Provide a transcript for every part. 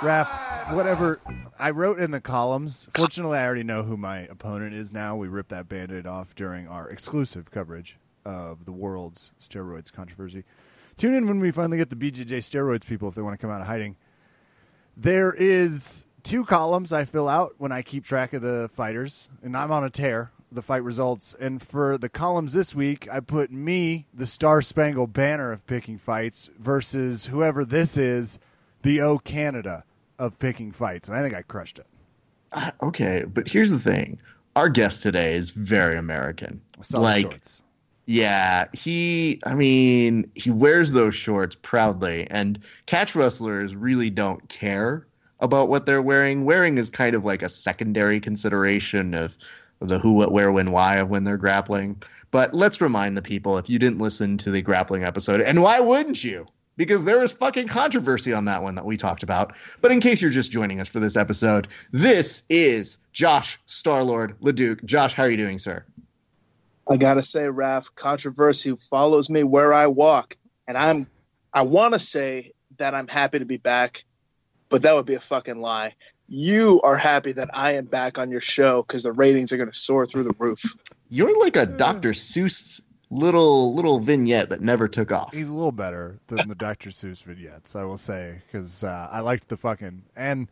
Raph, whatever I wrote in the columns. Fortunately, I already know who my opponent is now. We ripped that Band-Aid off during our exclusive coverage of the world's steroids controversy. Tune in when we finally get the BJJ steroids people if they want to come out of hiding. There is two columns I fill out when I keep track of the fighters, and I'm on a tear, the fight results. And for the columns this week, I put me, the Star-Spangled Banner of picking fights, versus whoever this is, the O Canada of picking fights. And I think I crushed it. Okay, but here's the thing. Our guest today is very American. I saw the shorts. Yeah, he wears those shorts proudly, and catch wrestlers really don't care about what they're wearing. Wearing is kind of like a secondary consideration of the who, what, where, when, why of when they're grappling. But let's remind the people, if you didn't listen to the grappling episode, and why wouldn't you? Because there was fucking controversy on that one that we talked about. But in case you're just joining us for this episode, this is Josh Starlord Laduke. Josh, how are you doing, sir? I gotta say, Raph, controversy follows me where I walk, and I want to say that I'm happy to be back, but that would be a fucking lie. You are happy that I am back on your show because the ratings are gonna soar through the roof. You're like a Dr. Seuss little vignette that never took off. He's a little better than the Dr. Seuss vignettes, I will say, because I liked the fucking and.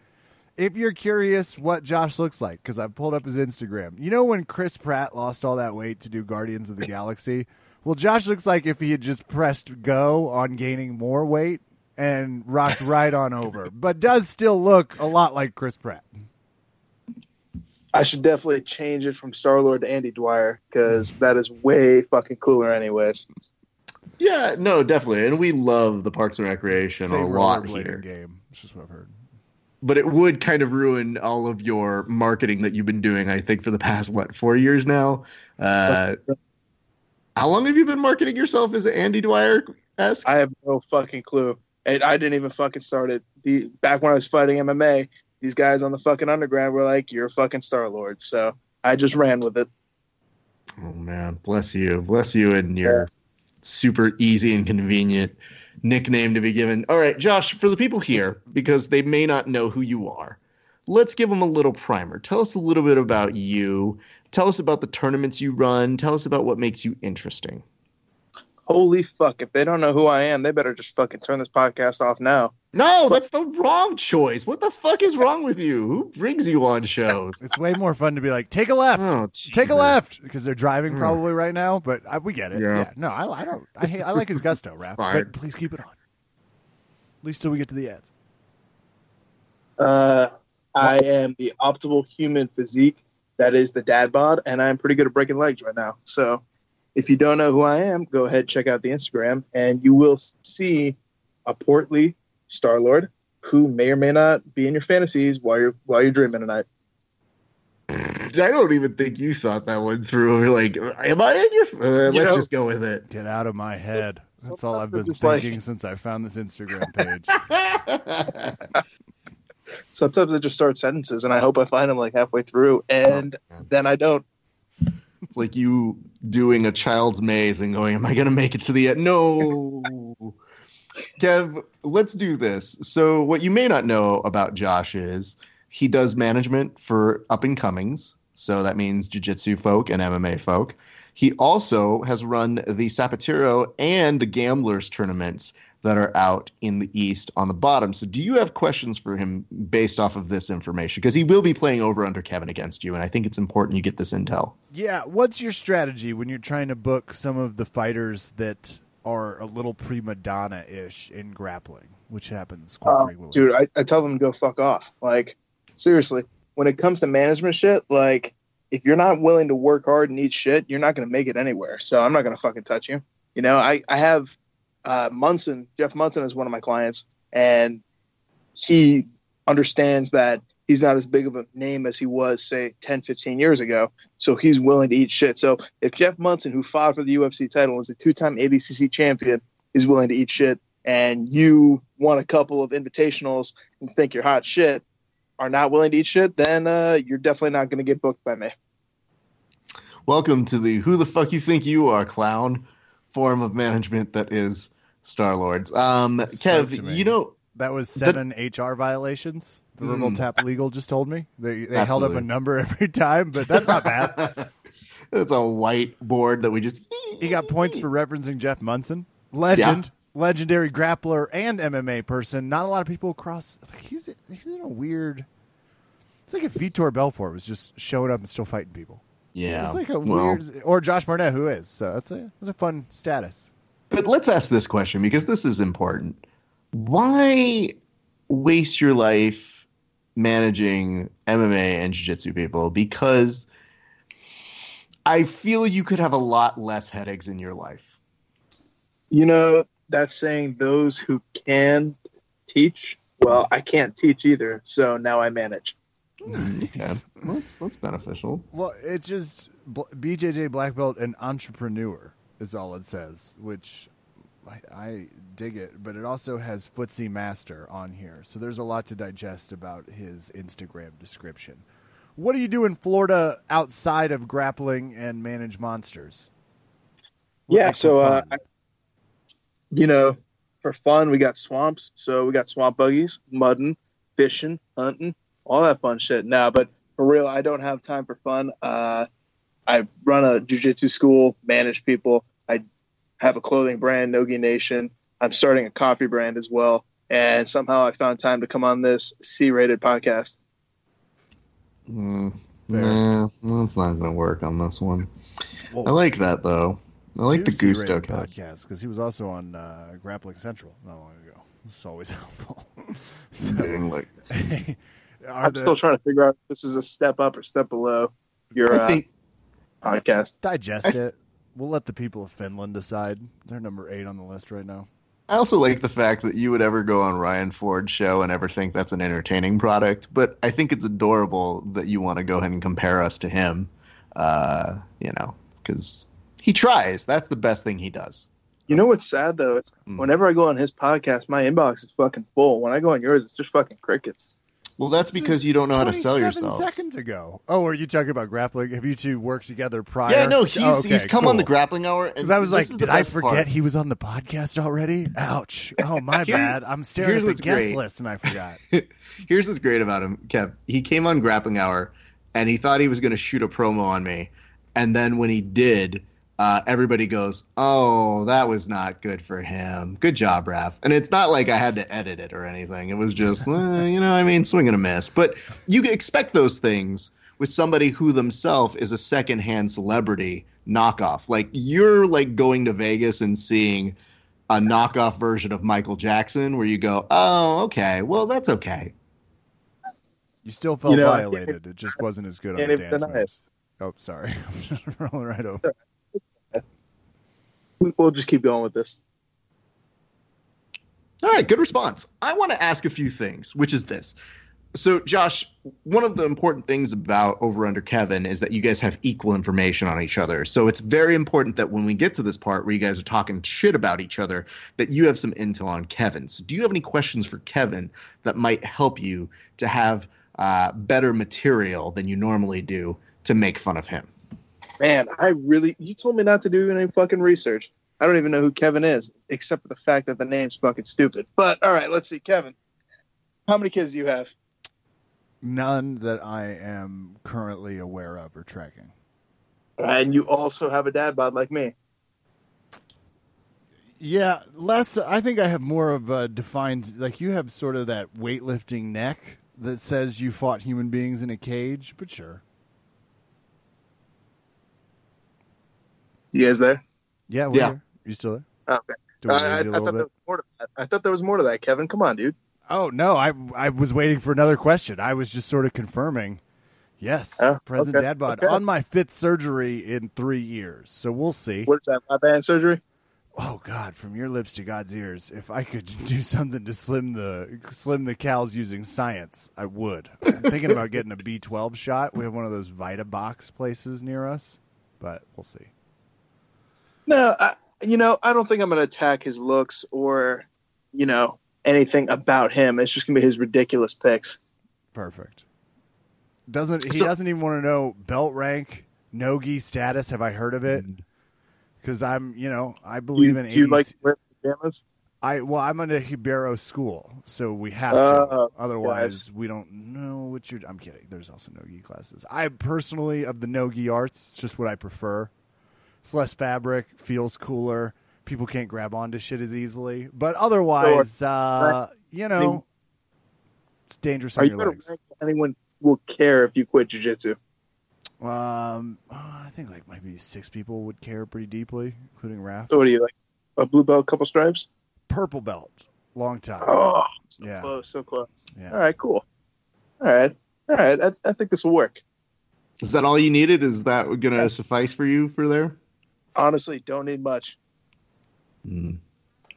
If you're curious what Josh looks like, because I pulled up his Instagram. You know when Chris Pratt lost all that weight to do Guardians of the Galaxy? Well, Josh looks like if he had just pressed go on gaining more weight and rocked right on over, but does still look a lot like Chris Pratt. I should definitely change it from Star-Lord to Andy Dwyer, because that is way fucking cooler anyways. Yeah, no, definitely. And we love the Parks and Recreation a lot here. Game. That's just what I've heard. But it would kind of ruin all of your marketing that you've been doing, I think, for the past, 4 years now? How long have you been marketing yourself as Andy Dwyer-esque? I have no fucking clue. And I didn't even fucking start it. Back when I was fighting MMA, these guys on the fucking underground were like, you're a fucking Star-Lord. So I just ran with it. Oh, man. Bless you. Bless you and your super easy and convenient nickname to be given. All right, Josh, for the people here, because they may not know who you are, let's give them a little primer. Tell us a little bit about you. Tell us about the tournaments you run. Tell us about what makes you interesting. Holy fuck. If they don't know who I am, they better just fucking turn this podcast off now. No, that's the wrong choice. What the fuck is wrong with you? Who brings you on shows? It's way more fun to be like, take a left. Oh, take a left. Because they're driving probably right now, but we get it. Yeah. No, I don't. I like his gusto, Raph. But please keep it on. At least till we get to the ads. I am the optimal human physique. That is the dad bod. And I'm pretty good at breaking legs right now. So if you don't know who I am, go ahead, check out the Instagram, and you will see a portly Star-Lord who may or may not be in your fantasies while you're dreaming tonight. I don't even think you thought that one through. You're like, am I in your... let's just go with it. Get out of my head. That's all I've been thinking since I found this Instagram page. Sometimes I just start sentences, and I hope I find them halfway through, and then I don't. It's like you doing a child's maze and going, am I going to make it to the end? No. Kev, let's do this. So what you may not know about Josh is he does management for up-and-comings. So that means jiu-jitsu folk and MMA folk. He also has run the Zapateiro and the Gamblers tournaments that are out in the East on the bottom. So do you have questions for him based off of this information? Because he will be playing over under Kevin against you, and I think it's important you get this intel. Yeah, what's your strategy when you're trying to book some of the fighters that are a little prima donna-ish in grappling, which happens quite frequently? Dude, I tell them to go fuck off. Seriously, when it comes to management shit, if you're not willing to work hard and eat shit, you're not going to make it anywhere. So I'm not going to fucking touch you. You know, I have Munson, Jeff Munson is one of my clients, and he understands that he's not as big of a name as he was, say, 10, 15 years ago. So he's willing to eat shit. So if Jeff Munson, who fought for the UFC title, is a two-time ADCC champion, is willing to eat shit, and you won a couple of invitationals and think you're hot shit, are not willing to eat shit, then you're definitely not going to get booked by me. Welcome to the who the fuck you think you are, clown, form of management that is Star-Lord's. Kev, you know, That was 7 HR violations. The Rebel Tap Legal just told me. They held up a number every time, but that's not bad. It's a whiteboard that we just... He got points for referencing Jeff Munson. Legend. Yeah. Legendary grappler and MMA person. Not a lot of people across... Like, he's in a weird... It's like if Vitor Belfort was just showing up and still fighting people. Yeah. It's like a weird... Or Josh Barnett, who is. So that's a fun status. But let's ask this question, because this is important. Why waste your life managing MMA and jiu-jitsu people? Because... I feel you could have a lot less headaches in your life. You know, that's saying those who can teach. Well, I can't teach either, so now I manage. Nice. You can. Well, that's beneficial. Well, it's just BJJ Black Belt and entrepreneur is all it says, which I dig it. But it also has Footsie Master on here, so there's a lot to digest about his Instagram description. What do you do in Florida outside of grappling and manage monsters? Yeah, so, you know, for fun, we got swamps. So we got swamp buggies, mudding, fishing, hunting, all that fun shit. Nah, but for real, I don't have time for fun. I run a jiu-jitsu school, manage people. I have a clothing brand, Nogi Nation. I'm starting a coffee brand as well. And somehow I found time to come on this C-rated podcast. Yeah, that's not gonna work on this one. Whoa. I like that though. I like the Gusto podcast because he was also on Grappling Central not long ago. It's always helpful. So, like, I'm still trying to figure out if this is a step up or step below your podcast. Digest it. We'll let the people of Finland decide. They're number 8 on the list right now. I also like the fact that you would ever go on Ryan Ford's show and ever think that's an entertaining product, but I think it's adorable that you want to go ahead and compare us to him, you know, because he tries. That's the best thing he does. You know what's sad, though? It's whenever I go on his podcast, my inbox is fucking full. When I go on yours, it's just fucking crickets. Well, that's because you don't know how to sell yourself. 7 seconds ago. Oh, are you talking about grappling? Have you two worked together prior? Yeah, no, he's come on the Grappling Hour. Because I was like, did I forget he was on the podcast already? Ouch. Oh, my bad. I'm staring at the guest list and I forgot. Here's what's great about him, Kev. He came on Grappling Hour and he thought he was going to shoot a promo on me. And then when he did, everybody goes, oh, that was not good for him. Good job, Raph. And it's not like I had to edit it or anything. It was just, you know, I mean, swing and a miss. But you expect those things with somebody who themselves is a secondhand celebrity knockoff. Like, you're like going to Vegas and seeing a knockoff version of Michael Jackson where you go, oh, okay, well, that's okay. You still felt violated. It just wasn't as good on the dance moves. Oh, sorry. I'm just rolling right over. We'll just keep going with this. All right, good response. I want to ask a few things, which is this. So, Josh, one of the important things about Over Under Kevin is that you guys have equal information on each other. So it's very important that when we get to this part where you guys are talking shit about each other, that you have some intel on Kevin. So do you have any questions for Kevin that might help you to have better material than you normally do to make fun of him? Man, you told me not to do any fucking research. I don't even know who Kevin is, except for the fact that the name's fucking stupid. But, all right, let's see. Kevin, how many kids do you have? None that I am currently aware of or tracking. And you also have a dad bod like me. Yeah, less. I think I have more of a defined, like you have sort of that weightlifting neck that says you fought human beings in a cage, but sure. You guys there? Yeah, we're here. You still there? Oh, okay. I thought there was more to that, Kevin. Come on, dude. Oh, no. I was waiting for another question. I was just sort of confirming. Yes, present dad bod. Okay. On my 5th surgery in 3 years. So we'll see. What's that, my band surgery? Oh, God, from your lips to God's ears. If I could do something to slim the cows using science, I would. I'm thinking about getting a B12 shot. We have one of those VitaBox places near us, but we'll see. No, I don't think I'm going to attack his looks or, you know, anything about him. It's just going to be his ridiculous picks. Perfect. He doesn't even want to know belt rank, nogi status. Have I heard of it? Because I believe in 80s. Do you like to wear pajamas? I'm at a Hebero school, so we have to. Otherwise, we don't know what you're. I'm kidding. There's also Nogi classes. I personally of the Nogi arts, it's just what I prefer. It's less fabric, feels cooler. People can't grab onto shit as easily. But otherwise, you know, it's dangerous on your legs. Anyone will care if you quit jiu-jitsu? I think like maybe 6 people would care pretty deeply, including Raph. So what are you, like a blue belt, couple stripes? Purple belt. Long time. Oh, so close. Yeah. All right, cool. All right. I think this will work. Is that all you needed? Is that going to suffice for you for there? Honestly, don't need much.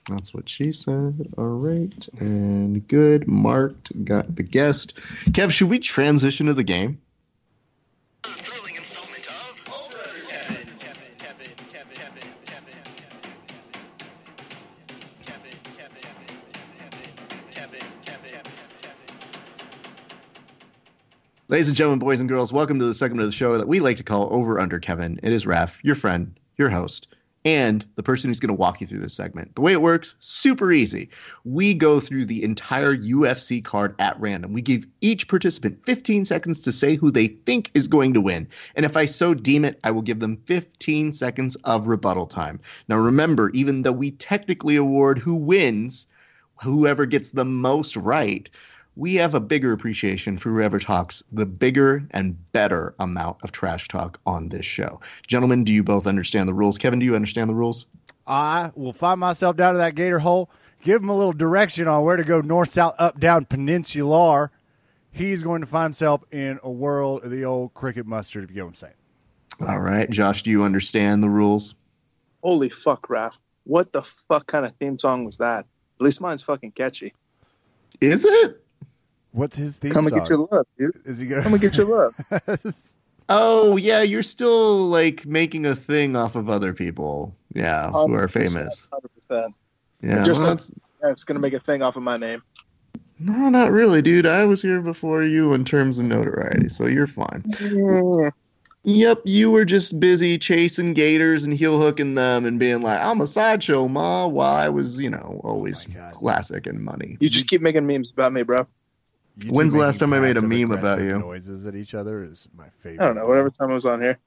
That's what she said. All right. And good. Marked. Got the guest. Kev, should we transition to the game? Thrilling installment of Kevin. Ladies and gentlemen, boys and girls, welcome to the segment of the show that we like to call Over Under Kevin. It is Raph, your friend, your host, and the person who's going to walk you through this segment. The way it works, super easy. We go through the entire UFC card at random. We give each participant 15 seconds to say who they think is going to win. And if I so deem it, I will give them 15 seconds of rebuttal time. Now remember, even though we technically award who wins, whoever gets the most right, we have a bigger appreciation for whoever talks the bigger and better amount of trash talk on this show. Gentlemen, do you both understand the rules? Kevin, do you understand the rules? I will find myself down to that gator hole, give him a little direction on where to go north, south, up, down, peninsular. He's going to find himself in a world of the old cricket mustard, if you know what I'm saying. All right. Josh, do you understand the rules? Holy fuck, Raph. What the fuck kind of theme song was that? At least mine's fucking catchy. Is it? What's his theme song? Come and get your love, dude. Is he gonna... Come and get your love. Oh, yeah, you're still, like, making a thing off of other people, who are famous. 100%. Yeah, just it's going to make a thing off of my name. No, not really, dude. I was here before you in terms of notoriety, so you're fine. Yeah. Yep, you were just busy chasing gators and heel hooking them and being like, I'm a sideshow, ma, while I was, you know, always classic and money. You just keep making memes about me, bro. When's the last time I made a meme about you? Noises at each other is my favorite. I don't know. Whatever time I was on here.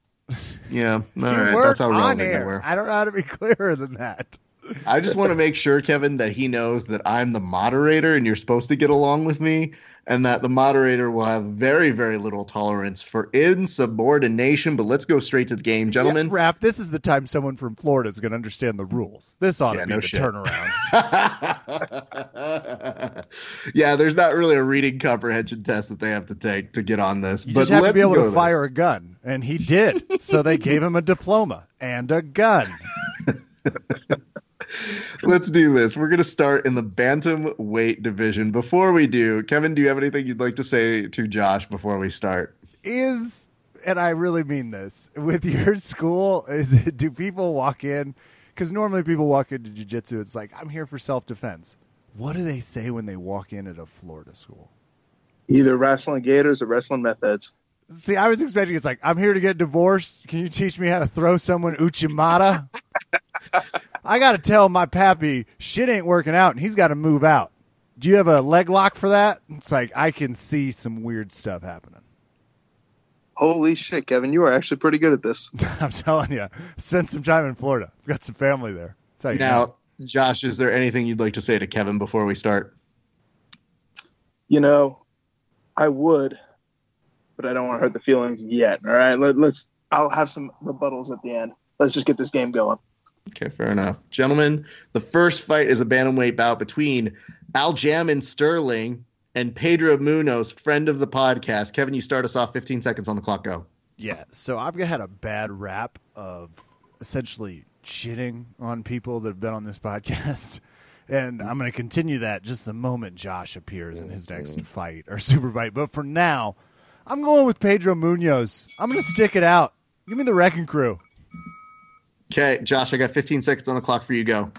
Yeah. All right. That's how relevant they were. I don't know how to be clearer than that. I just want to make sure, Kevin, that he knows that I'm the moderator and you're supposed to get along with me, and that the moderator will have very, very little tolerance for insubordination. But let's go straight to the game, gentlemen. Yeah, Raph, this is the time someone from Florida is going to understand the rules. This ought to be the turnaround. Yeah, there's not really a reading comprehension test that they have to take to get on this. You but just have to be able to fire a gun, and he did. So they gave him a diploma and a gun. Let's do this. We're going to start in the bantamweight division. Before we do, Kevin, do you have anything you'd like to say to Josh before we start? And I really mean this, with your school, do people walk in? Because normally people walk into jiu-jitsu, it's like, I'm here for self-defense. What do they say when they walk in at a Florida school? Either wrestling gators or wrestling methods. See, I was expecting it's like, I'm here to get divorced. Can you teach me how to throw someone uchimata? I got to tell my pappy shit ain't working out and he's got to move out. Do you have a leg lock for that? It's like, I can see some weird stuff happening. Holy shit, Kevin. You are actually pretty good at this. I'm telling you. Spent some time in Florida. I've got some family there. Now, Josh, is there anything you'd like to say to Kevin before we start? You know, I would, but I don't want to hurt the feelings yet. All right, let's. I'll have some rebuttals at the end. Let's just get this game going. Okay, fair enough. Gentlemen, the first fight is a bantamweight bout between Aljamain Sterling and Pedro Munoz, friend of the podcast. Kevin, you start us off. 15 seconds on the clock, go. Yeah, so I've had a bad rap of essentially shitting on people that have been on this podcast. And I'm going to continue that just the moment Josh appears in his next fight or super fight. But for now, I'm going with Pedro Munoz. I'm going to stick it out. Give me the Wrecking Crew. Okay, Josh, I got 15 seconds on the clock for you. Go.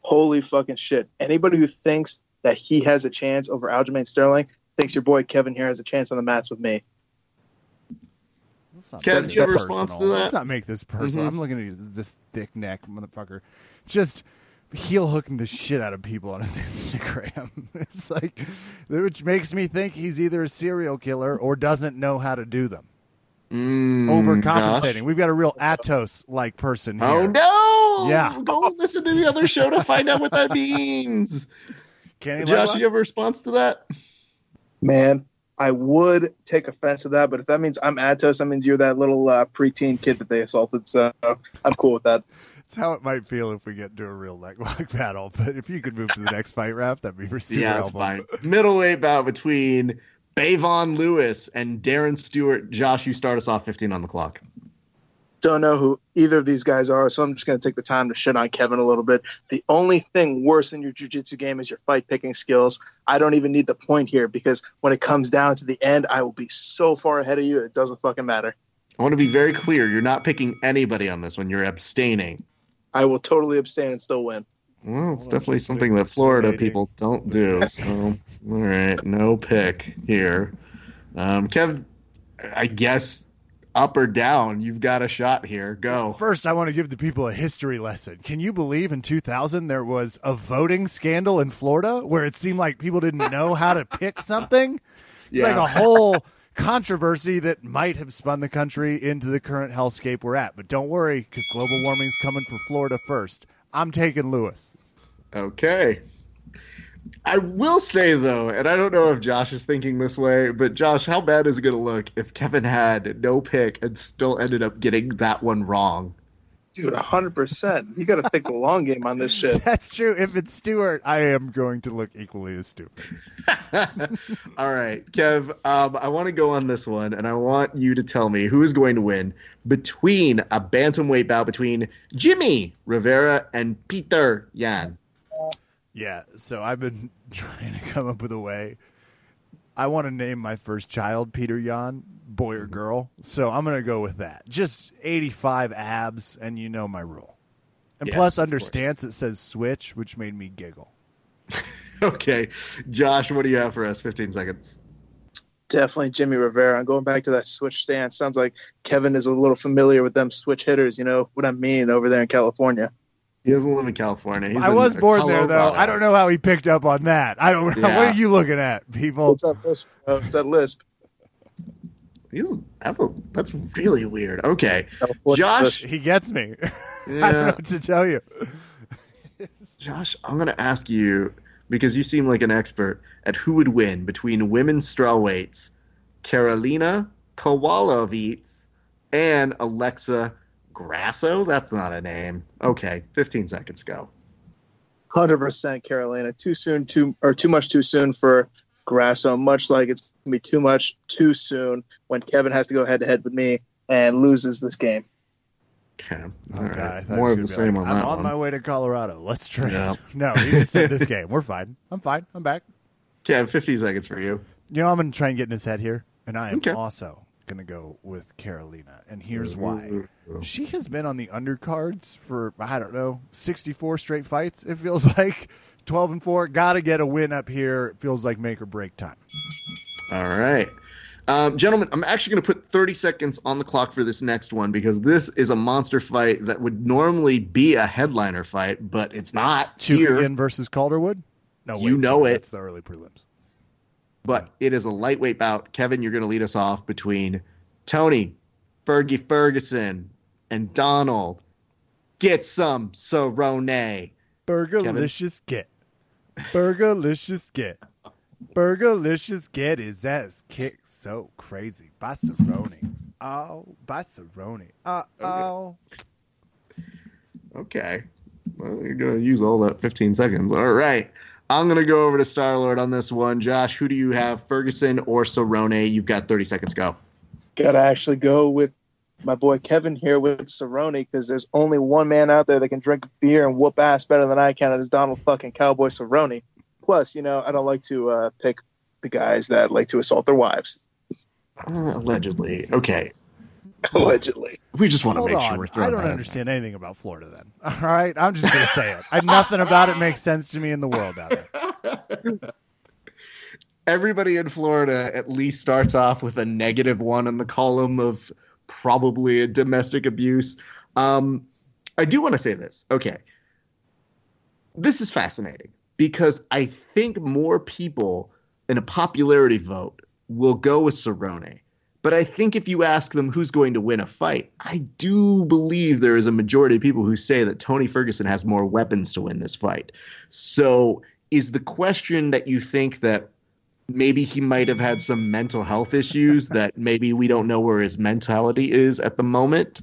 Holy fucking shit. Anybody who thinks that he has a chance over Aljamain Sterling thinks your boy Kevin here has a chance on the mats with me. Kevin, do you have a response to that? Let's not make this personal. Mm-hmm. I'm looking at you, this thick neck motherfucker. Just heel hooking the shit out of people on his Instagram. It's like, which makes me think he's either a serial killer or doesn't know how to do them. Overcompensating. Gosh. We've got a real Atos-like person here. Oh, no! Yeah. Go listen to the other show to find out what that means. Josh, do you have a response to that? Man, I would take offense to that, but if that means I'm Atos, that means you're that little preteen kid that they assaulted, so I'm cool with that. It's how it might feel if we get into a real leg lock battle, but if you could move to the next fight wrap, that'd be for super helpful. Yeah, that's fine. Middleweight bout between Bavon Lewis and Darren Stewart. Josh, you start us off. 15 on the clock. Don't know who either of these guys are, so I'm just going to take the time to shit on Kevin a little bit. The only thing worse than your jiu-jitsu game is your fight-picking skills. I don't even need the point here, because when it comes down to the end, I will be so far ahead of you, it doesn't fucking matter. I want to be very clear. You're not picking anybody on this one. You're abstaining. I will totally abstain and still win. Well, it's definitely something that Florida people don't do. So, all right, no pick here. Kev, I guess up or down, you've got a shot here. Go. First, I want to give the people a history lesson. Can you believe in 2000 there was a voting scandal in Florida where it seemed like people didn't know how to pick something? It's like a whole controversy that might have spun the country into the current hellscape we're at. But don't worry, because global warming's coming for Florida first. I'm taking Lewis. Okay. I will say, though, and I don't know if Josh is thinking this way, but Josh, how bad is it going to look if Kevin had no pick and still ended up getting that one wrong? Dude, 100%. You got to think the long game on this shit. That's true. If it's Stewart, I am going to look equally as stupid. All right, Kev, I want to go on this one, and I want you to tell me who is going to win between a bantamweight bout between Jimmy Rivera and Peter Yan. Yeah, so I've been trying to come up with a way. I want to name my first child Peter Yan, boy or girl. So I'm going to go with that. Just 85 abs, and you know my rule. And yes, plus, under stance, it says switch, which made me giggle. Okay. Josh, what do you have for us? 15 seconds. Definitely Jimmy Rivera. I'm going back to that switch stance. Sounds like Kevin is a little familiar with them switch hitters. You know what I mean over there in California. He doesn't live in California. He's I was born Colorado. There, though. I don't know how he picked up on that. I don't. Yeah. What are you looking at, people? What's that lisp? Oh, it's that lisp. That's really weird. Okay, Josh. He gets me. Yeah. I don't know what to tell you. Josh, I'm going to ask you, because you seem like an expert, at who would win between women's strawweights, Carolina Kowalkiewicz and Alexa Grasso? That's not a name. Okay, 15 seconds, go. 100% Carolina. Too much too soon for Grasso, much like it's going to be too much too soon when Kevin has to go head-to-head with me and loses this game. Okay. All right. More of the same on that one. I'm on my way to Colorado. Let's train. Yeah. No, you just said this game. We're fine. I'm fine. I'm back. Kev, 50 seconds for you. You know, I'm going to try and get in his head here, and I am also going to go with Carolina, and here's why. She has been on the undercards for, I don't know, 64 straight fights. It feels like 12-4. Got to get a win up here. It feels like make or break time. All right. Gentlemen, I'm actually going to put 30 seconds on the clock for this next one, because this is a monster fight that would normally be a headliner fight, but it's not. Chookagian versus Calderwood? No, wait, you know sorry, it. That's the early prelims. But it is a lightweight bout. Kevin, you're going to lead us off between Tony Fergie Ferguson and Donald Get Some Cerrone. Burgerlicious Get. Burgerlicious Get. Burgerlicious Get his ass kicked so crazy by Cerrone. Oh, by Cerrone. Oh. Okay. Well, you're going to use all that 15 seconds. All right. I'm going to go over to Starlord on this one. Josh, who do you have, Ferguson or Cerrone? You've got 30 seconds. Go. Got to actually go with my boy Kevin here with Cerrone, because there's only one man out there that can drink beer and whoop ass better than I can, and it's Donald fucking Cowboy Cerrone. Plus, you know, I don't like to pick the guys that like to assault their wives. Allegedly. Okay. Allegedly. We just want to make sure we're throwing that. I don't understand anything about Florida then. All right? I'm just going to say it. Nothing about it makes sense to me in the world out there. Everybody in Florida at least starts off with a negative one in the column of probably a domestic abuse. I do want to say this. Okay. this is fascinating because I think more people in a popularity vote will go with Cerrone. But I think if you ask them who's going to win a fight, I do believe there is a majority of people who say that Tony Ferguson has more weapons to win this fight. So is the question that you think that maybe he might have had some mental health issues that maybe we don't know where his mentality is at the moment?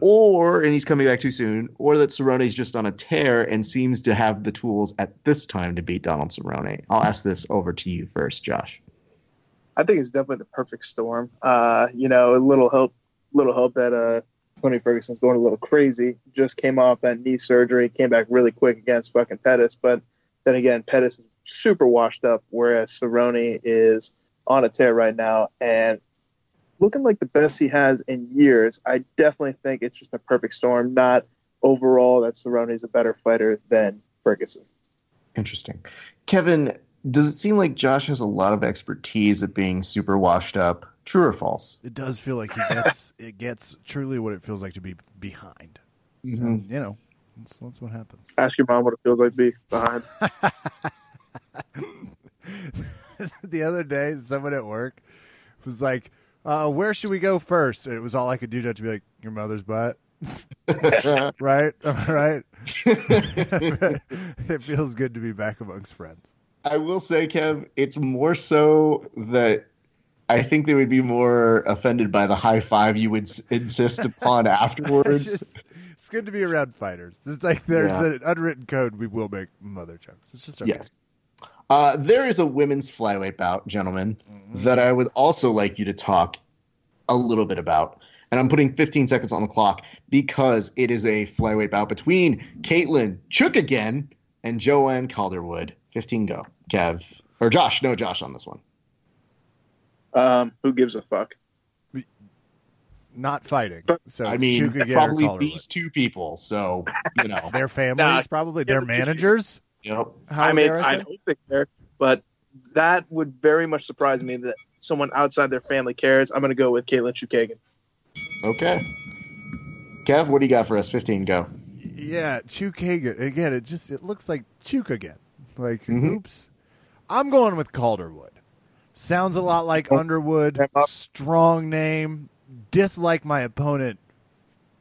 Or, and he's coming back too soon, or that Cerrone's just on a tear and seems to have the tools at this time to beat Donald Cerrone. I'll ask this over to you first, Josh. I think it's definitely the perfect storm. A little help that Tony Ferguson's going a little crazy. Just came off that knee surgery, came back really quick against fucking Pettis. But then again, Pettis is super washed up, whereas Cerrone is on a tear right now and looking like the best he has in years. I definitely think it's just a perfect storm. Not overall that Cerrone is a better fighter than Ferguson. Interesting. Kevin, does it seem like Josh has a lot of expertise at being super washed up? True or false? It does feel like he gets it gets truly what it feels like to be behind. Mm-hmm. And, you know, that's what happens. Ask your mom what it feels like to be behind. The other day, someone at work was like, where should we go first? And it was all I could do to be like, your mother's butt. Right? All right. It feels good to be back amongst friends. I will say, Kev, it's more so that I think they would be more offended by the high five you would insist upon afterwards. It's good to be around fighters. It's like there's an unwritten code. We will make mother jokes. It's just okay. Yes. There is a women's flyweight bout, gentlemen, that I would also like you to talk a little bit about. And I'm putting 15 seconds on the clock because it is a flyweight bout between Caitlyn Chookagian and Joanne Calderwood. 15 go. Kev or Josh? No, Josh on this one. Who gives a fuck? Not fighting. So I mean, probably these two people. So you know, their families, probably their managers. Yep. I mean, I don't think they're, but that would very much surprise me that someone outside their family cares. I'm going to go with Caitlyn Chookagian. Okay. Kev, what do you got for us? 15 go. Yeah, Chookagian again. It looks like Chookagian. Like, oops. I'm going with Calderwood. Sounds a lot like Underwood. Strong name. Dislike my opponent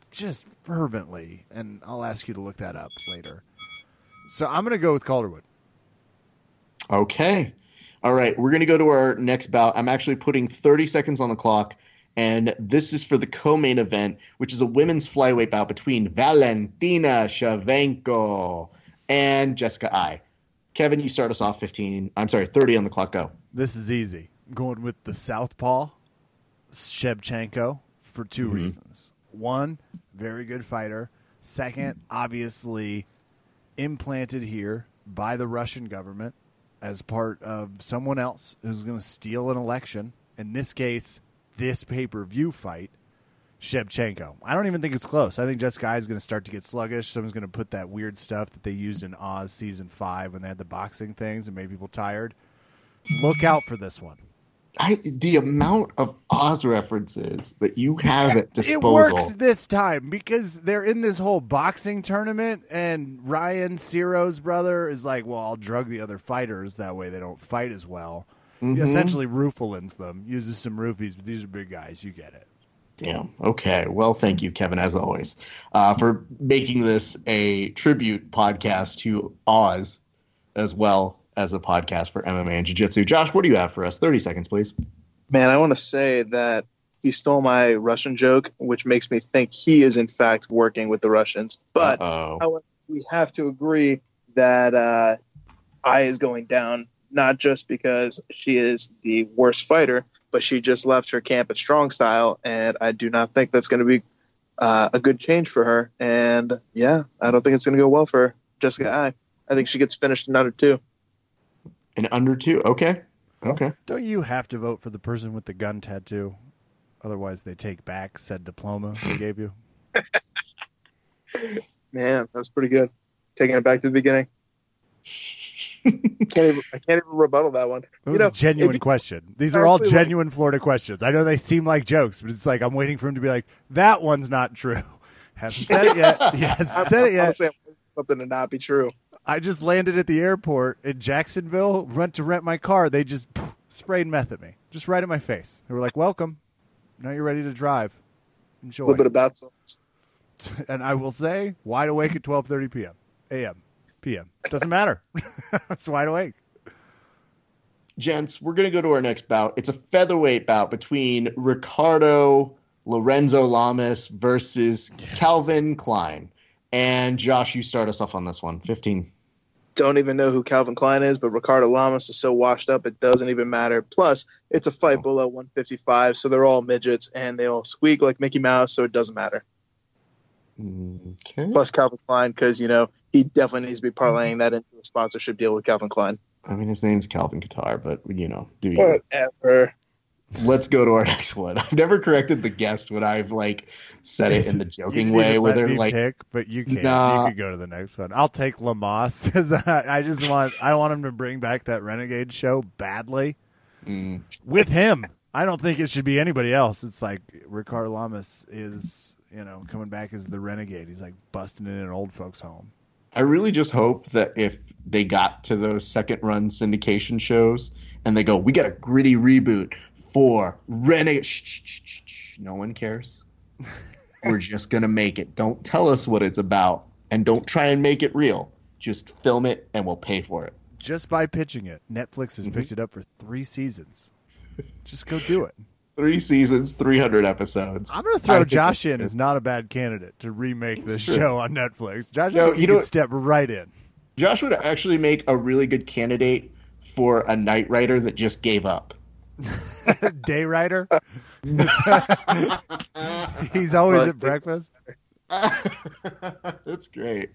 just fervently. And I'll ask you to look that up later. So I'm going to go with Calderwood. Okay. All right. We're going to go to our next bout. I'm actually putting 30 seconds on the clock. And this is for the co-main event, which is a women's flyweight bout between Valentina Shevchenko and Jessica I. Kevin, you start us off 30 on the clock, go. This is easy. I'm going with the southpaw, Shevchenko, for two reasons. One, very good fighter. Second, obviously implanted here by the Russian government as part of someone else who's going to steal an election. In this case, this pay-per-view fight, Shevchenko. I don't even think it's close. I think Jessica is going to start to get sluggish. Someone's going to put that weird stuff that they used in Oz Season 5 when they had the boxing things and made people tired. Look out for this one. The amount of Oz references that you have at disposal. It works this time because they're in this whole boxing tournament and Ryan Ciro's brother is like, well, I'll drug the other fighters. That way they don't fight as well. Mm-hmm. Essentially, roofalins them. Uses some roofies, but these are big guys. You get it. Damn. Okay. Well, thank you, Kevin, as always, for making this a tribute podcast to Oz as well as a podcast for MMA and Jiu-Jitsu. Josh, what do you have for us? 30 seconds, please. Man, I want to say that he stole my Russian joke, which makes me think he is, in fact, working with the Russians. But however, we have to agree that I is going down, not just because she is the worst fighter, but she just left her camp at Strong Style, and I do not think that's going to be a good change for her. And, yeah, I don't think it's going to go well for her. Jessica I. I think she gets finished in under 2. In under 2? Okay. Don't you have to vote for the person with the gun tattoo? Otherwise, they take back said diploma they gave you. Man, that was pretty good. Taking it back to the beginning. I can't even rebuttal that one. It was a genuine question. These are all genuine Florida questions. I know they seem like jokes, but it's like I'm waiting for him to be like, that one's not true. Hasn't said it yet. He hasn't said it yet. Something to not be true. I just landed at the airport in Jacksonville, went to rent my car. They just sprayed meth at me, just right in my face. They were like, welcome. Now you're ready to drive. Enjoy. A little bit of bath salts. And I will say, wide awake at 12:30 p.m. a.m. p.m. Doesn't matter. It's wide awake. Gents, we're going to go to our next bout. It's a featherweight bout between Ricardo Lorenzo Lamas versus Calvin Klein. And Josh, you start us off on this one. 15. Don't even know who Calvin Klein is, but Ricardo Lamas is so washed up it doesn't even matter. Plus, it's a fight below 155, so they're all midgets, and they all squeak like Mickey Mouse, so it doesn't matter. Okay. Plus Calvin Klein, because, you know, he definitely needs to be parlaying that into a sponsorship deal with Calvin Klein. I mean, his name's Calvin Kattar, but, you know, do you? Whatever. Let's go to our next one. I've never corrected the guest when I've like said it in the joking way, where they're like, pick, but you can't. Nah. You can go to the next one. I'll take Lamas. I want him to bring back that Renegade show badly with him. I don't think it should be anybody else. It's like Ricardo Lamas is, you know, coming back as the Renegade. He's like busting in an old folks home. I really just hope that if they got to those second run syndication shows and they go, we got a gritty reboot. For Renegade, no one cares. We're just going to make it. Don't tell us what it's about, and don't try and make it real. Just film it, and we'll pay for it. Just by pitching it. Netflix has picked it up for 3 seasons. Just go do it. 3 seasons, 300 episodes. I'm going to throw Josh in as not a bad candidate to remake this show on Netflix. Josh, you could step right in. Josh would actually make a really good candidate for a Knight Rider that just gave up. Day Rider. He's always at breakfast. That's great.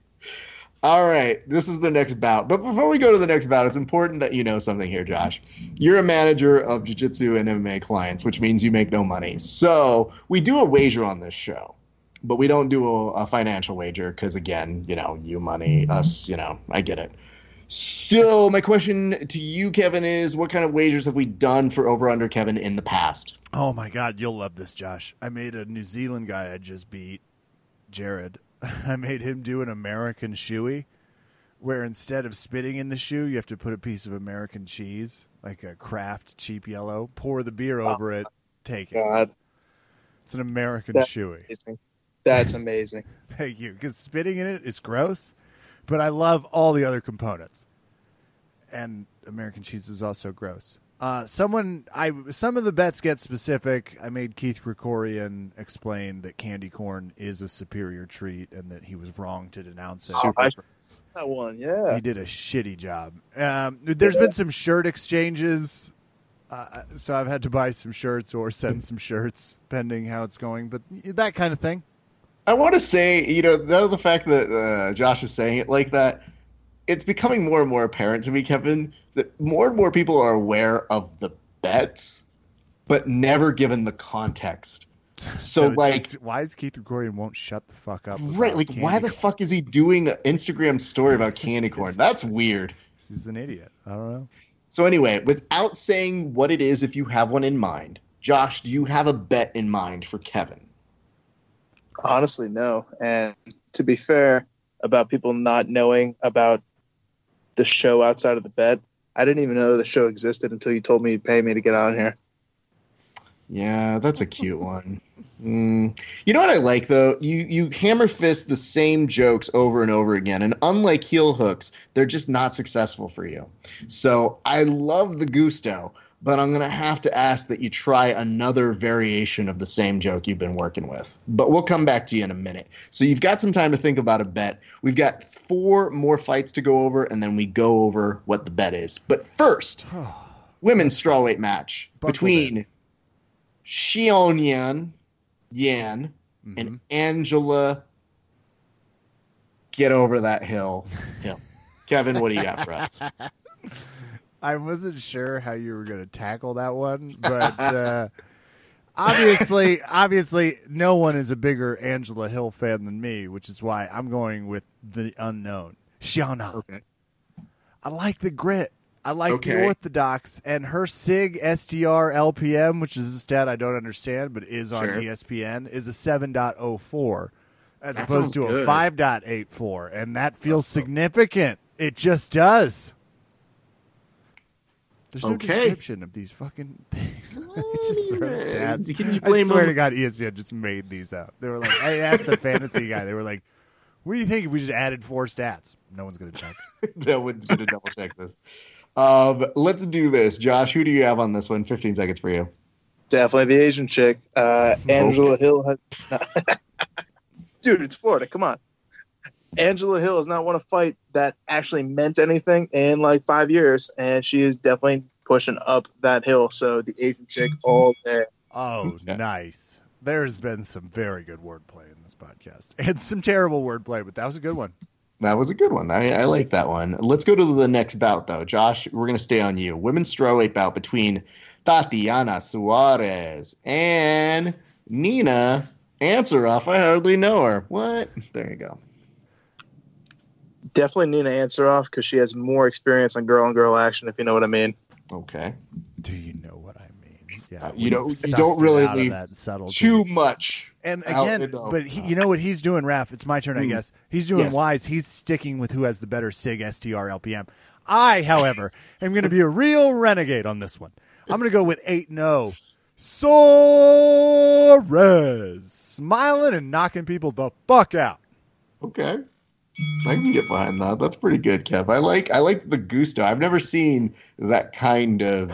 All right, this is the next bout. But before we go to the next bout, it's important that you know something here, Josh. You're a manager of jiu-jitsu and MMA clients, which means you make no money. So we do a wager on this show, but we don't do a financial wager because, again, you know, you money, us, you know, I get it. So my question to you, Kevin, is what kind of wagers have we done for over-under, Kevin, in the past? Oh, my God. You'll love this, Josh. I made a New Zealand guy I just beat, Jared. I made him do an American shoey where instead of spitting in the shoe, you have to put a piece of American cheese, like a Kraft cheap yellow, pour the beer over it, take it. God. It's an American shoey. That's amazing. Thank you. Because spitting in it is gross. But I love all the other components. And American cheese is also gross. Some of the bets get specific. I made Keith Krikorian explain that candy corn is a superior treat and that he was wrong to denounce it. That one, yeah. He did a shitty job. There's been some shirt exchanges. So I've had to buy some shirts or send some shirts, depending how it's going. But that kind of thing. I want to say, you know, though the fact that Josh is saying it like that, it's becoming more and more apparent to me, Kevin, that more and more people are aware of the bets, but never given the context. So like, just, why is Keith Gregorian won't shut the fuck up? Right, like, why the fuck is he doing an Instagram story about candy corn? That's weird. He's an idiot. I don't know. So anyway, without saying what it is, if you have one in mind, Josh, do you have a bet in mind for Kevin? Honestly, no. And to be fair about people not knowing about the show outside of the bet, I didn't even know the show existed until you told me you'd pay me to get on here. Yeah, that's a cute one. You know what I like, though? You hammer fist the same jokes over and over again. And unlike heel hooks, they're just not successful for you. So I love the gusto, but I'm going to have to ask that you try another variation of the same joke you've been working with. But we'll come back to you in a minute. So you've got some time to think about a bet. We've got 4 more fights to go over, and then we go over what the bet is. But first, women's strawweight match between Xion Yan and Angela Get Over That Hill. Kevin, what do you got for us? I wasn't sure how you were going to tackle that one, but obviously, no one is a bigger Angela Hill fan than me, which is why I'm going with the unknown, Shiona. Okay. I like the grit. I like the orthodox, and her SIG SDR LPM, which is a stat I don't understand, but is on ESPN, is a 7.04 as opposed to a 5.84, and that feels significant. It just does. There's no description of these fucking things. It just throws stats. Can you blame I swear to God, ESPN just made these up. They were like, I asked the fantasy guy. They were like, what do you think if we just added four stats? No one's going to check. No one's going to double check this. Let's do this. Josh, who do you have on this one? 15 seconds for you. Definitely the Asian chick. Angela Hill. Dude, it's Florida. Come on. Angela Hill has not won a fight that actually meant anything in like 5 years, and she is definitely pushing up that hill. So the Asian chick all day. Oh, nice. There's been some very good wordplay in this podcast and some terrible wordplay, but that was a good one. That was a good one. I like that one. Let's go to the next bout, though. Josh, we're going to stay on you. Women's strawweight bout between Tatiana Suarez and Nina Ansaroff. I hardly know her. What? There you go. Definitely Nina Ansaroff because she has more experience on girl action, if you know what I mean. Okay. Do you know what I mean? Yeah. You don't really leave that too much. And again, but you know what he's doing, Raph? It's my turn, I guess. He's doing wise. He's sticking with who has the better SIG, STR, LPM. I, however, am going to be a real renegade on this one. I'm going to go with 8-0. Suarez. Smiling and knocking people the fuck out. Okay. I can get behind that. That's pretty good, Kev. I like the gusto. I've never seen that kind of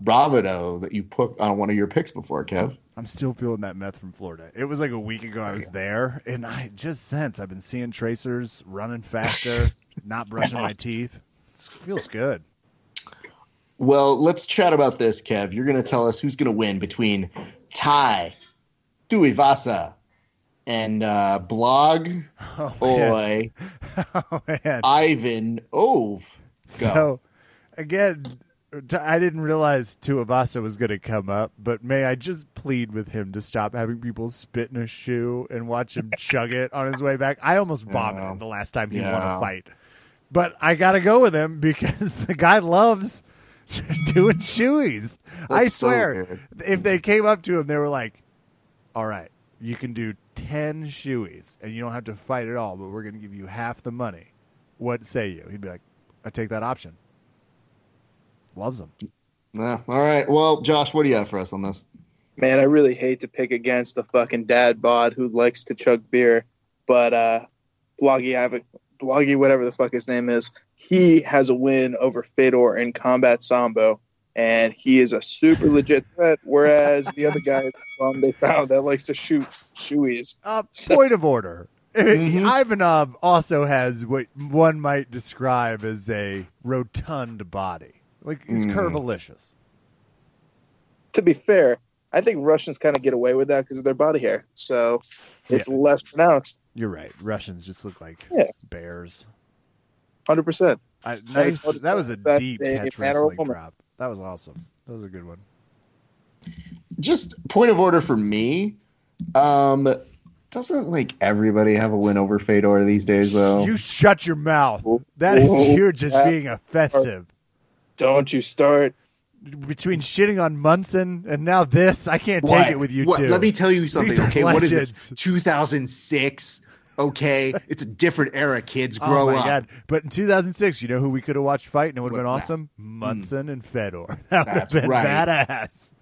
bravado that you put on one of your picks before, Kev. I'm still feeling that meth from Florida. It was like a week ago I was there, and I just sense I've been seeing tracers, running faster, not brushing my teeth. It feels good. Well, let's chat about this, Kev. You're going to tell us who's going to win between Tai Tuivasa and Ivan Ove. So, again, I didn't realize Tuivasa was going to come up, but may I just plead with him to stop having people spit in his shoe and watch him chug it on his way back. I almost vomited the last time he won a fight. But I got to go with him because the guy loves doing shoeies. I swear, if they came up to him, they were like, all right, you can do 10 shoeies, and you don't have to fight at all, but we're going to give you half the money. What say you? He'd be like, I take that option. Loves them. Yeah. All right. Well, Josh, what do you have for us on this? Man, I really hate to pick against the fucking dad bod who likes to chug beer, but Bloggy, whatever the fuck his name is, he has a win over Fedor in combat sambo. And he is a super legit threat, whereas the other guy they found that likes to shoot shoeies. Point of order. Ivanov also has what one might describe as a rotund body. Like, he's curvilicious. To be fair, I think Russians kind of get away with that because of their body hair. So it's less pronounced. You're right. Russians just look like bears. 100%. Nice. That was a deep catchphrase leg drop. That was awesome. That was a good one. Just point of order for me. Doesn't like everybody have a win over Fedor these days, though? You shut your mouth. That is you just being offensive. Don't you start. Between shitting on Munson and now this, I can't take it with you two. Let me tell you something. Okay, what is this? 2006. Okay, it's a different era, kids. Grow up. Oh, my God. But in 2006, you know who we could have watched fight and it would have been awesome? Munson and Fedor. That would have been badass.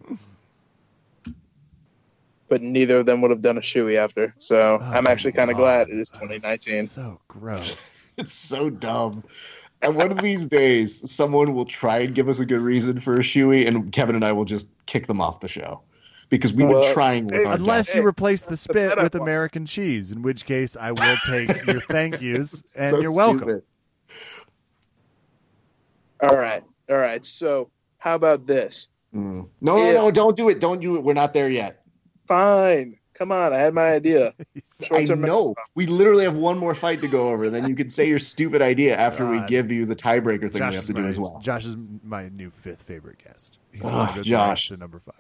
But neither of them would have done a shoey after. So I'm actually kind of glad it is 2019. So gross. It's so dumb. And one of these days, someone will try and give us a good reason for a shoey, and Kevin and I will just kick them off the show. Because we've been trying with our Unless you replace the spit with American cheese, in which case I will take your thank yous and you're welcome. All right. So how about this? No, don't do it. Don't do it. We're not there yet. Fine. Come on. I had my idea. I know. We literally have one more fight to go over. Then you can say your stupid idea after we give you the tiebreaker thing we have to do as well. Josh is my new fifth favorite guest. He's going to Josh to number 5.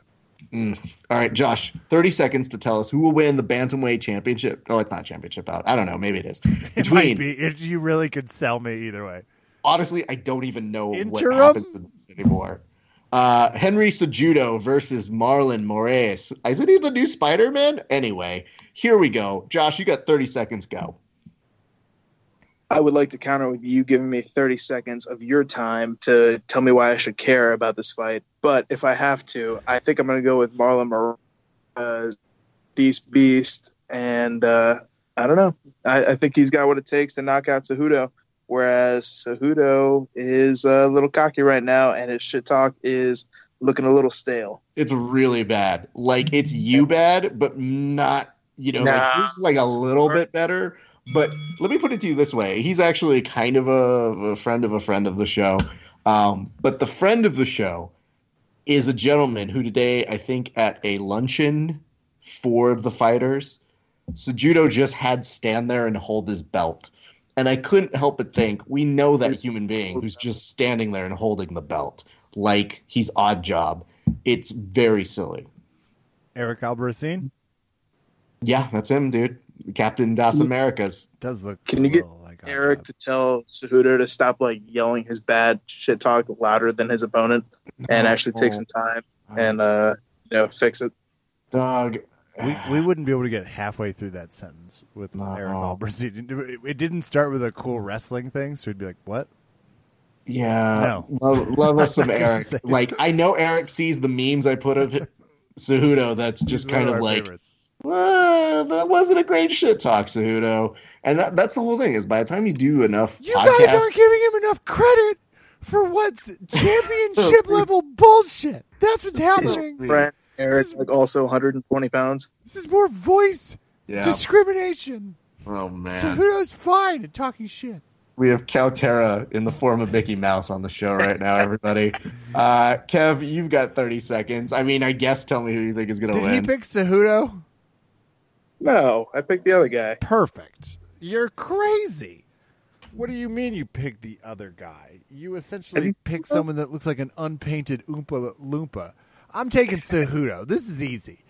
All right, Josh, 30 seconds to tell us who will win the Bantamweight Championship. Oh, it's not championship bout. I don't know. Maybe it is. It might be. You really could sell me either way. Honestly, I don't even know what happens in this anymore. Henry Cejudo versus Marlon Moraes. Isn't he the new Spider-Man? Anyway, here we go. Josh, you got 30 seconds. Go. I would like to counter with you giving me 30 seconds of your time to tell me why I should care about this fight. But if I have to, I think I'm going to go with Marlon Moraes, beast, and I don't know. I think he's got what it takes to knock out Cejudo, whereas Cejudo is a little cocky right now, and his shit talk is looking a little stale. It's really bad. Like, it's you bad, but not, you know, like, he's like a little bit better. But let me put it to you this way. He's actually kind of a friend of a friend of the show. But the friend of the show is a gentleman who today, I think, at a luncheon for the fighters, Cejudo just had stand there and hold his belt. And I couldn't help but think, we know that human being who's just standing there and holding the belt. Like, he's odd job. It's very silly. Eric Albertine? Yeah, that's him, dude. Captain Das Americas. Does look Can you get like Eric to tell Cejudo to stop like yelling his bad shit talk louder than his opponent and actually take some time and you know, fix it. Dog. We wouldn't be able to get halfway through that sentence with Eric Albertine. It didn't start with a cool wrestling thing, so he'd be like, what? Yeah. No. Love us some Eric. Like, I know Eric sees the memes I put of Cejudo that's just kind of like favorites. Well, that wasn't a great shit talk, Cejudo. And that's the whole thing is by the time you do enough you podcasts, guys aren't giving him enough credit for what's championship level bullshit. That's what's happening. Right. Eric's like also 120 pounds. This is more voice discrimination. Oh, man. Cejudo's fine at talking shit. We have Cowterra in the form of Mickey Mouse on the show right now, everybody. Kev, you've got 30 seconds. I mean, I guess tell me who you think is going to win. Did he pick Cejudo? No, I picked the other guy. Perfect. You're crazy. What do you mean you picked the other guy? You essentially picked someone that looks like an unpainted Oompa Loompa. I'm taking Cejudo. This is easy.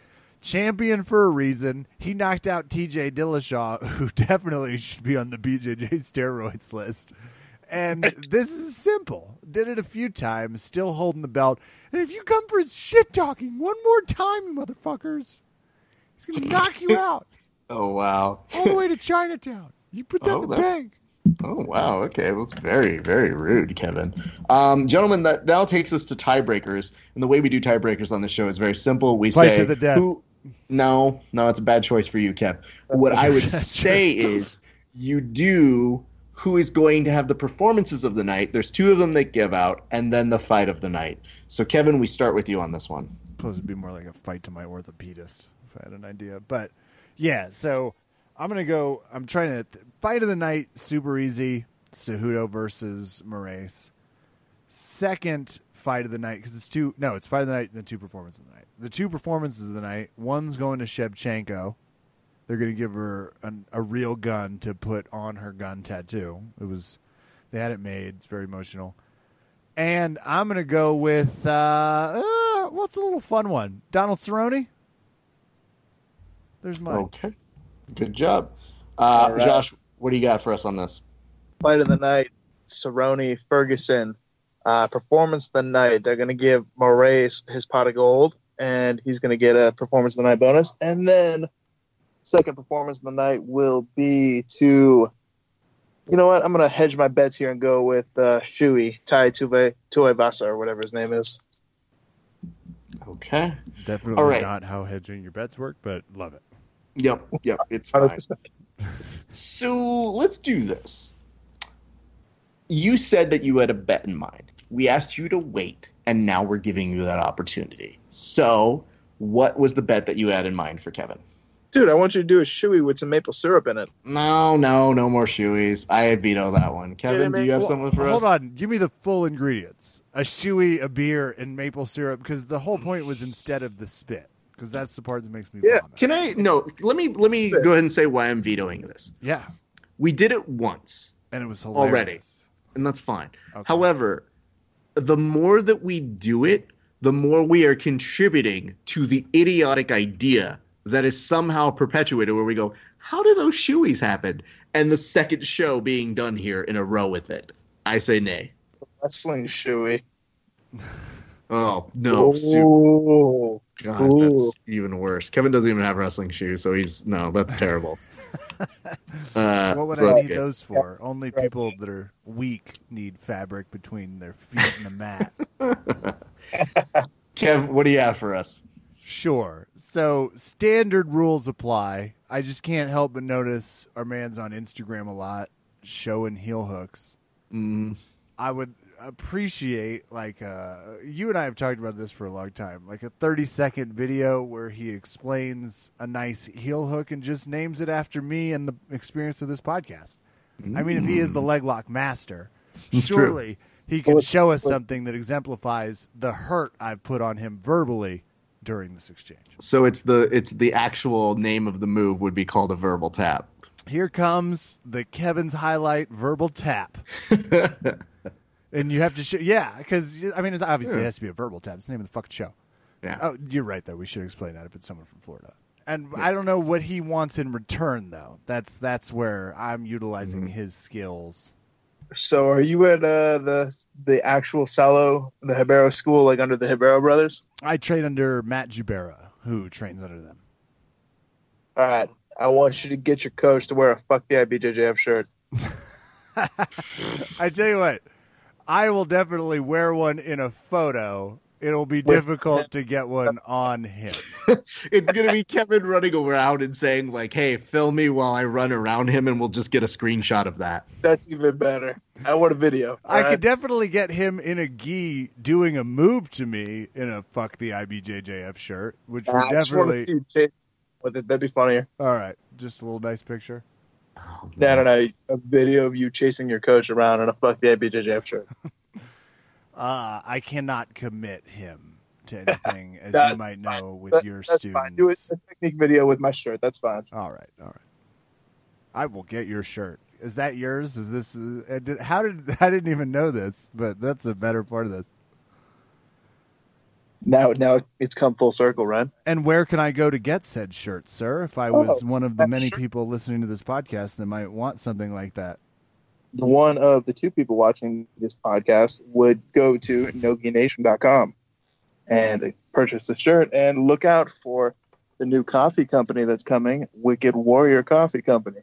Champion for a reason. He knocked out TJ Dillashaw, who definitely should be on the BJJ steroids list. And this is simple. Did it a few times, still holding the belt. And if you come for his shit-talking one more time, motherfuckers, he's going to knock you out. Oh, wow. All the way to Chinatown. You put that in the bank. Oh, wow. Okay. That's very, very rude, Kevin. Gentlemen, that now takes us to tiebreakers. And the way we do tiebreakers on the show is very simple. We Fight to the death. No, it's a bad choice for you, Kev. What I would say is you do who is going to have the performances of the night. There's two of them that give out, and then the fight of the night. So, Kevin, we start with you on this one. Plus, it'd be more like a fight to my orthopedist if I had an idea. But, yeah, so I'm going to go – I'm trying to fight of the night, super easy, Cejudo versus Moraes. Second fight of the night because it's two – no, it's fight of the night and the two performances of the night. The two performances of the night, one's going to Shevchenko. They're going to give her a real gun to put on her gun tattoo. They had it made. It's very emotional. And I'm going to go with what's a little fun one? Donald Cerrone? There's mine. Okay. Good job. Right. Josh, what do you got for us on this? Fight of the night, Cerrone, Ferguson. Performance of the night, they're going to give Moraes his pot of gold, and he's going to get a performance of the night bonus. And then second performance of the night will be to, you know what, I'm going to hedge my bets here and go with Shuey, Tai Tuivasa, or whatever his name is. Okay. Definitely not how hedging your bets work, but love it. Yep, it's 100%. Fine. So let's do this. You said that you had a bet in mind. We asked you to wait, and now we're giving you that opportunity. So what was the bet that you had in mind for Kevin? Dude, I want you to do a shoey with some maple syrup in it. No more shoeys. I veto that one. Kevin, do you have something for us? Hold on. Give me the full ingredients. A shoey, a beer, and maple syrup, because the whole point was instead of the spit. Because that's the part that makes me vomit. Can I? No, let me go ahead and say why I'm vetoing this. Yeah. We did it once. And it was hilarious. Already. And that's fine. Okay. However, the more that we do it, the more we are contributing to the idiotic idea that is somehow perpetuated where we go, how do those shoeys happen? And the second show being done here in a row with it. I say nay. Wrestling shoey. Oh, no. Ooh. God, ooh. That's even worse. Kevin doesn't even have wrestling shoes, so that's terrible. What what I need those for. Only people that are weak need fabric between their feet and the mat. Kev, what do you have for us? Sure. So standard rules apply. I just can't help but notice our man's on Instagram a lot, showing heel hooks. Mm. I would appreciate, like, you and I have talked about this for a long time, like a 30-second video where he explains a nice heel hook and just names it after me and the experience of this podcast. Mm. I mean, if he is the leg lock master, it's surely he could show us something that exemplifies the hurt I've put on him verbally during this exchange. So it's the actual name of the move would be called a verbal tap. Here comes the Kevin's highlight verbal tap. And you have to show, because I mean, it has to be a verbal tap. It's the name of the fucking show. Yeah. Oh, you're right though. We should explain that if it's someone from Florida. And I don't know what he wants in return though. That's where I'm utilizing his skills. So are you at the actual Salo, the Hebero school, like under the Hebero brothers? I train under Matt Jubera, who trains under them. All right. I want you to get your coach to wear a fuck the IBJJF shirt. I tell you what, I will definitely wear one in a photo. It'll be difficult to get one on him. It's going to be Kevin running around and saying, like, hey, film me while I run around him, and we'll just get a screenshot of that. That's even better. I want a video. I could definitely get him in a gi doing a move to me in a fuck the IBJJF shirt, which would definitely... That'd be funnier. All right. Just a little nice picture. Oh, I don't know. A video of you chasing your coach around in a fuck the IBJJF shirt. I cannot commit him to anything, as you might know with your students. Fine. Do a technique video with my shirt. That's fine. All right. I will get your shirt. Is that yours? Is this? I didn't even know this, but that's a better part of this. Now it's come full circle, right? And where can I go to get said shirt, sir? If I was one of the many people listening to this podcast that might want something like that. One of the two people watching this podcast would go to NogiNation.com and purchase the shirt, and look out for the new coffee company that's coming, Wicked Warrior Coffee Company.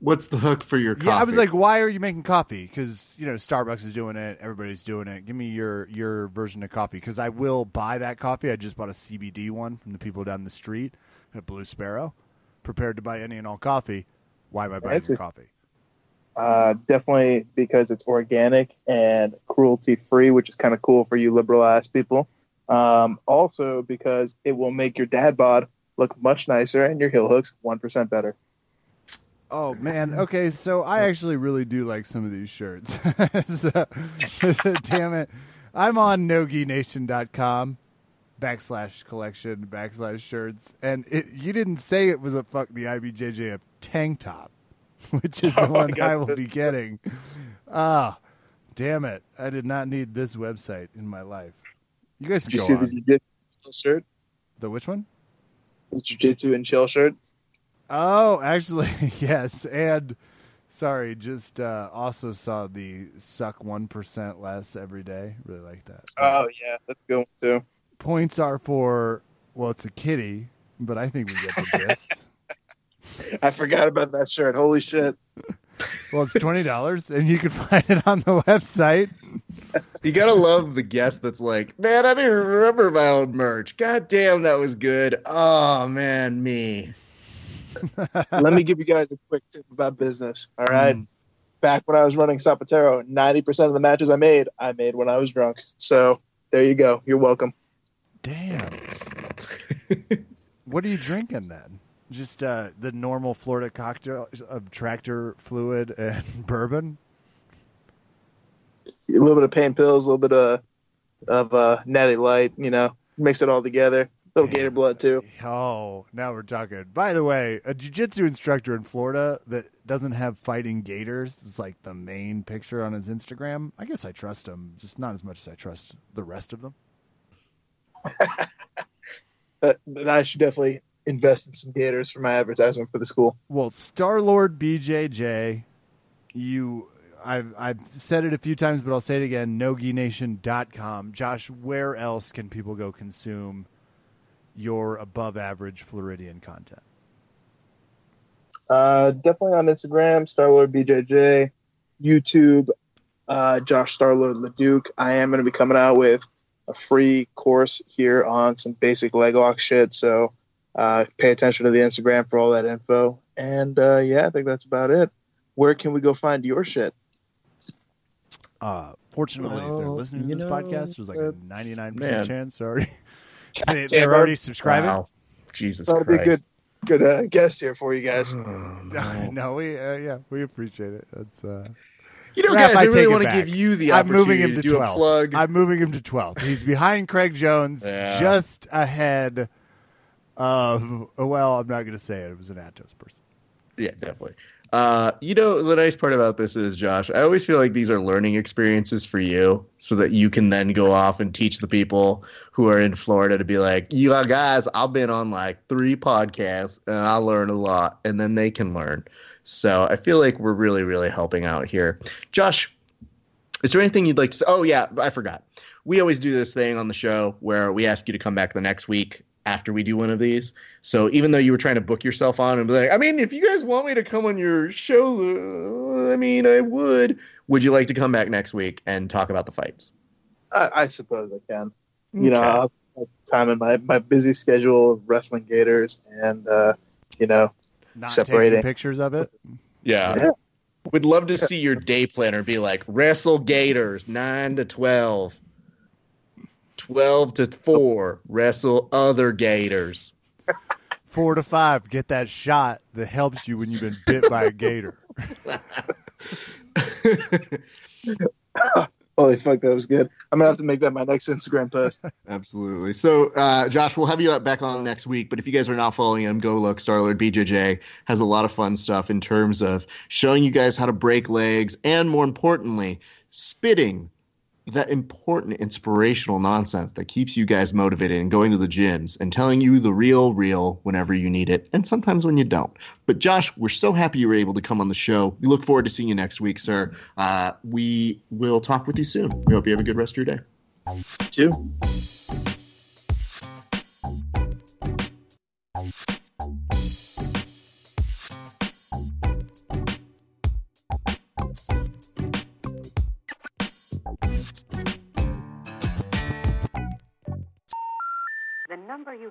What's the hook for your coffee? Yeah, I was like, why are you making coffee? Because, Starbucks is doing it. Everybody's doing it. Give me your version of coffee, because I will buy that coffee. I just bought a CBD one from the people down the street at Blue Sparrow, prepared to buy any and all coffee. Why am I buying coffee? Definitely because it's organic and cruelty-free, which is kind of cool for you liberal-ass people. Also because it will make your dad bod look much nicer and your heel hooks 1% better. Oh, man. Okay, so I actually really do like some of these shirts. So, damn it. I'm on NogiNation.com. /collection /shirts, and you didn't say it was a fuck the IBJJF tank top, which is the one I will be getting. Damn it, I did not need this website in my life. You guys did you see the jiu-jitsu shirt? The which one? The jiu-jitsu and chill shirt. Oh, actually, yes. And sorry, just also saw the suck 1% less every day. Really like that. Oh yeah, that's a good one too. Points are for, well, it's a kitty, but I think we get the gist. I forgot about that shirt. Holy shit. Well, it's $20, and you can find it on the website. You got to love the guest that's like, man, I didn't remember my old merch. God damn, that was good. Oh, man, me. Let me give you guys a quick tip about business, all right? Back when I was running Zapateiro, 90% of the matches I made when I was drunk. So there you go. You're welcome. Damn. What are you drinking then? Just the normal Florida cocktail of tractor fluid and bourbon? A little bit of pain pills, a little bit of Natty Light, mix it all together. A little gator blood too. Oh, now we're talking. By the way, a jiu-jitsu instructor in Florida that doesn't have fighting gators is like the main picture on his Instagram. I guess I trust him, just not as much as I trust the rest of them. But I should definitely invest in some gators for my advertisement for the school. Well, Starlord BJJ, I've said it a few times, but I'll say it again, NogiNation.com. Josh, where else can people go consume your above-average Floridian content? Definitely on Instagram, Starlord BJJ, YouTube, Josh Starlord Laduke. I am going to be coming out with a free course here on some basic leg lock shit. So pay attention to the Instagram for all that info. And yeah, I think that's about it. Where can we go find your shit? Fortunately, if they're listening to this podcast, there's like a 99% chance already. they're already subscribing. Wow. Jesus Christ. That'll be good guest here for you guys. No, we appreciate it. That's you know, Raph, guys, I really want to give you the opportunity to do a plug. I'm moving him to 12th. He's behind Craig Jones, just ahead of, well, I'm not going to say it. It was an Atos person. Yeah, definitely. You know, the nice part about this is, Josh, I always feel like these are learning experiences for you so that you can then go off and teach the people who are in Florida to be like, you guys, I've been on like 3 podcasts and I learned a lot, and then they can learn. So I feel like we're really, really helping out here. Josh, is there anything you'd like to say? Oh, yeah, I forgot. We always do this thing on the show where we ask you to come back the next week after we do one of these. So even though you were trying to book yourself on and be like, I mean, if you guys want me to come on your show, I mean, I would. Would you like to come back next week and talk about the fights? I suppose I can. Okay. You know, I'll have time in my busy schedule of wrestling Gators and, you know, not separating pictures of it. Yeah. Would love to see your day planner be like, wrestle Gators 9 to 12. 12 to 4, wrestle other Gators. 4 to 5, get that shot that helps you when you've been bit by a gator. Holy fuck, that was good. I'm going to have to make that my next Instagram post. Absolutely. So, Josh, we'll have you back on next week. But if you guys are not following him, go look. Starlord BJJ has a lot of fun stuff in terms of showing you guys how to break legs and, more importantly, spitting that important inspirational nonsense that keeps you guys motivated and going to the gyms and telling you the real whenever you need it and sometimes when you don't. But Josh, we're so happy you were able to come on the show. We look forward to seeing you next week, sir. We will talk with you soon. We hope you have a good rest of your day. You too.